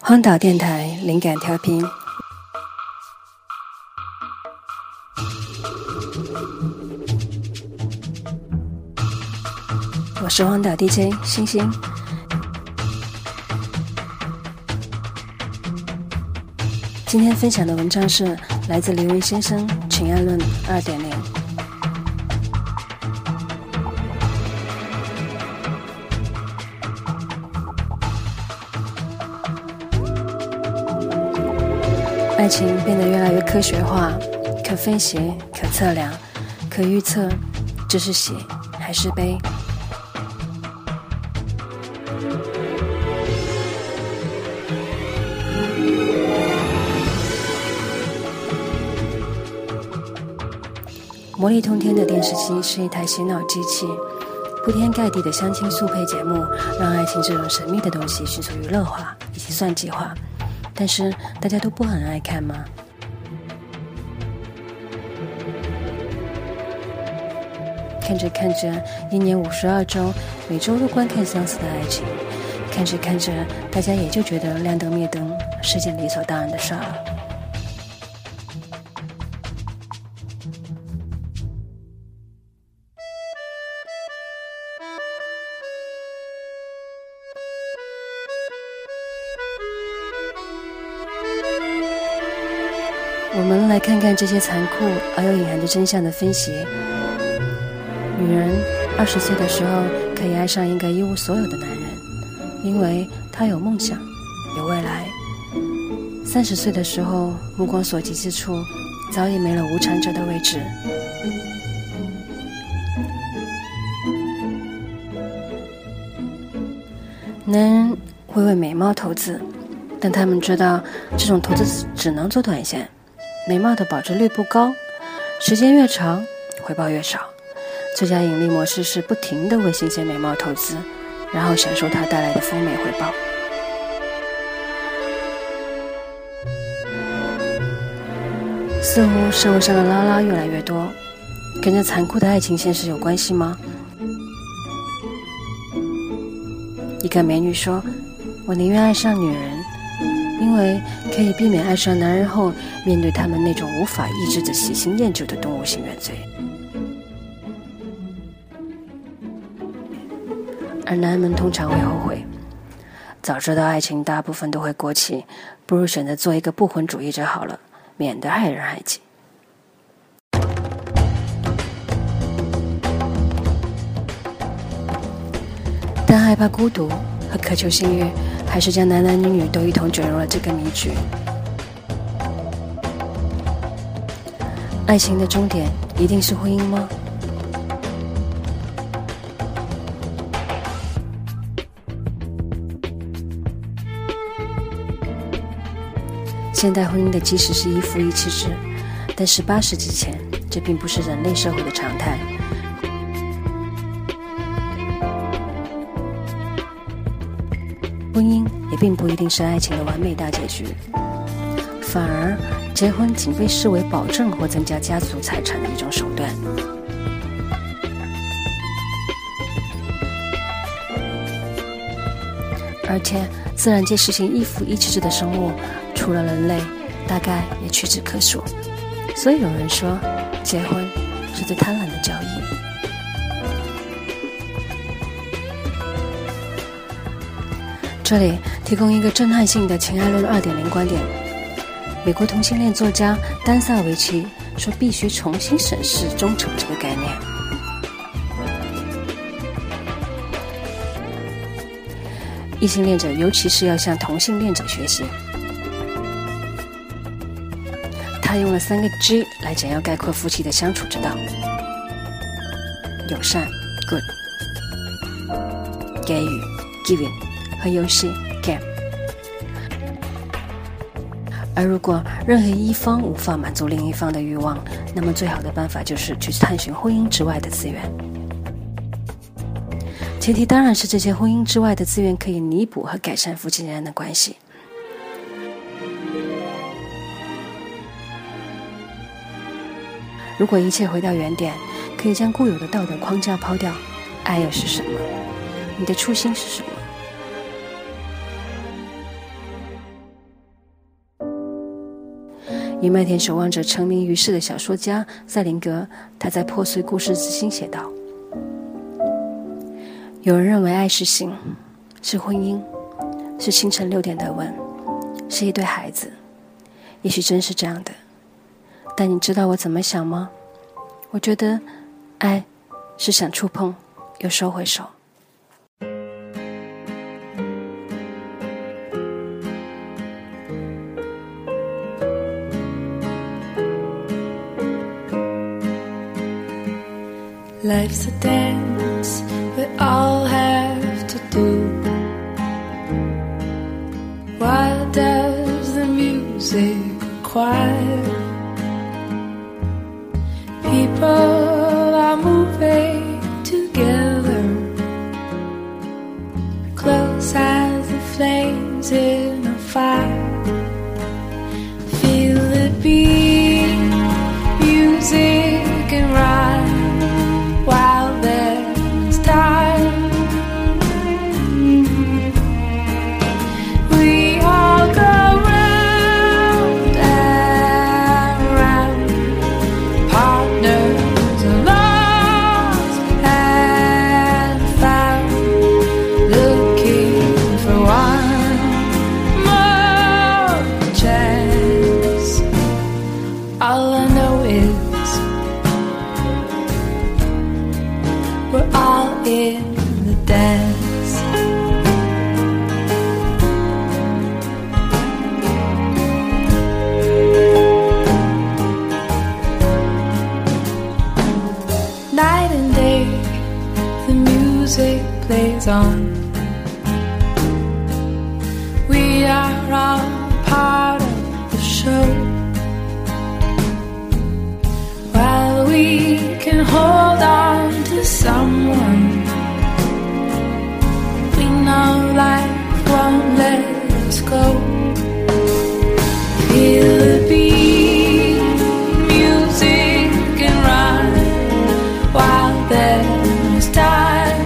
荒岛电台灵感调频，我是荒岛 DJ 星星。今天分享的文章是来自黎维先生《群爱论 2.0》。爱情变得越来越科学化，可分析，可测量，可预测，这是喜还是悲？魔力通天的电视机是一台洗脑机器，铺天盖地的相亲速配节目让爱情这种神秘的东西迅速娱乐化以及算计化，但是大家都不很爱看吗？看着看着，一年52周，每周都观看相似的爱情；看着看着，大家也就觉得亮灯灭灯是件理所当然的事儿。我们来看看这些残酷而又隐含着真相的分析。女人20岁的时候可以爱上一个一无所有的男人，因为她有梦想，有未来。30岁的时候，目光所及之处早已没了无产者的位置。男人会为美貌投资，但他们知道这种投资只能做短线，美貌的保值率不高，时间越长回报越少。最佳盈利模式是不停地为新鲜美貌投资，然后享受它带来的丰美回报。似乎社会上的拉拉越来越多，跟着残酷的爱情现实有关系吗？一个美女说，我宁愿爱上女人，因为可以避免爱上男人后面对他们那种无法抑制的喜新厌旧的动物性原罪。而男人们通常会后悔，早知道爱情大部分都会过期，不如选择做一个不婚主义者好了，免得害人害己。但害怕孤独和渴求性欲，还是将男女都一同卷入了这个迷局。爱情的终点一定是婚姻吗？现代婚姻的基石是一夫一妻制，但18世纪前，这并不是人类社会的常态。婚姻也并不一定是爱情的完美大结局，反而结婚仅被视为保证或增加家族财产的一种手段。而且自然界实行一夫一妻制的生物，除了人类，大概也屈指可数。所以有人说，结婚是最贪婪的交易。这里提供一个震撼性的情爱论 2.0 观点。美国同性恋作家丹萨维奇说，必须重新审视忠诚这个概念。异性恋者尤其是要向同性恋者学习。他用了3个G 来简要概括夫妻的相处之道：友善 （Good）、给予 （Giving）和游戏 game。 而如果任何一方无法满足另一方的欲望，那么最好的办法就是去探寻婚姻之外的资源。前提当然是这些婚姻之外的资源可以弥补和改善夫妻间的关系。如果一切回到原点，可以将固有的道德框架抛掉。爱又是什么？你的初心是什么？以麦田守望者成名于世的小说家塞林格，他在《破碎故事之心》写道：有人认为爱是性，是婚姻，是清晨6点的吻，是一对孩子，也许真是这样的。但你知道我怎么想吗？我觉得爱是想触碰又收回手。Life's a dance we all have to do. Why does the music require? People are moving together, close as the flames in a fire. Feel the beat, music and rhyme.On. We are all part of the show. While we can hold on to someone, we know life won't let us go. Feel the beat, music and run while there's time.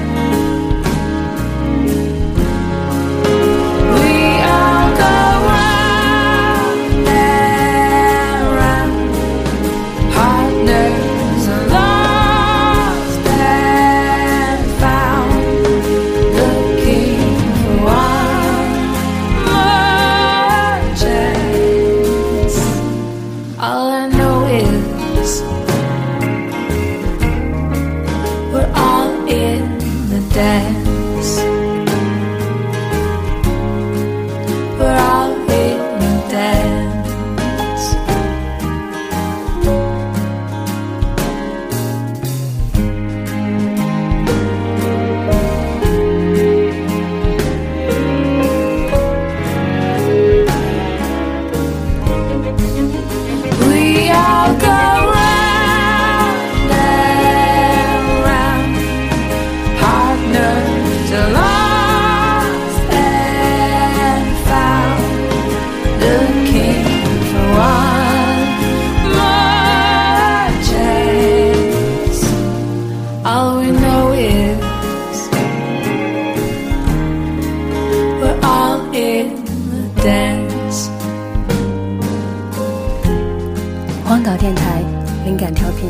荒岛电台灵感调频，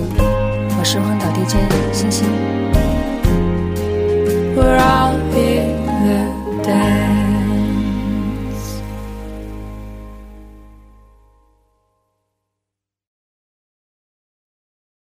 我是荒岛 DJ 星星。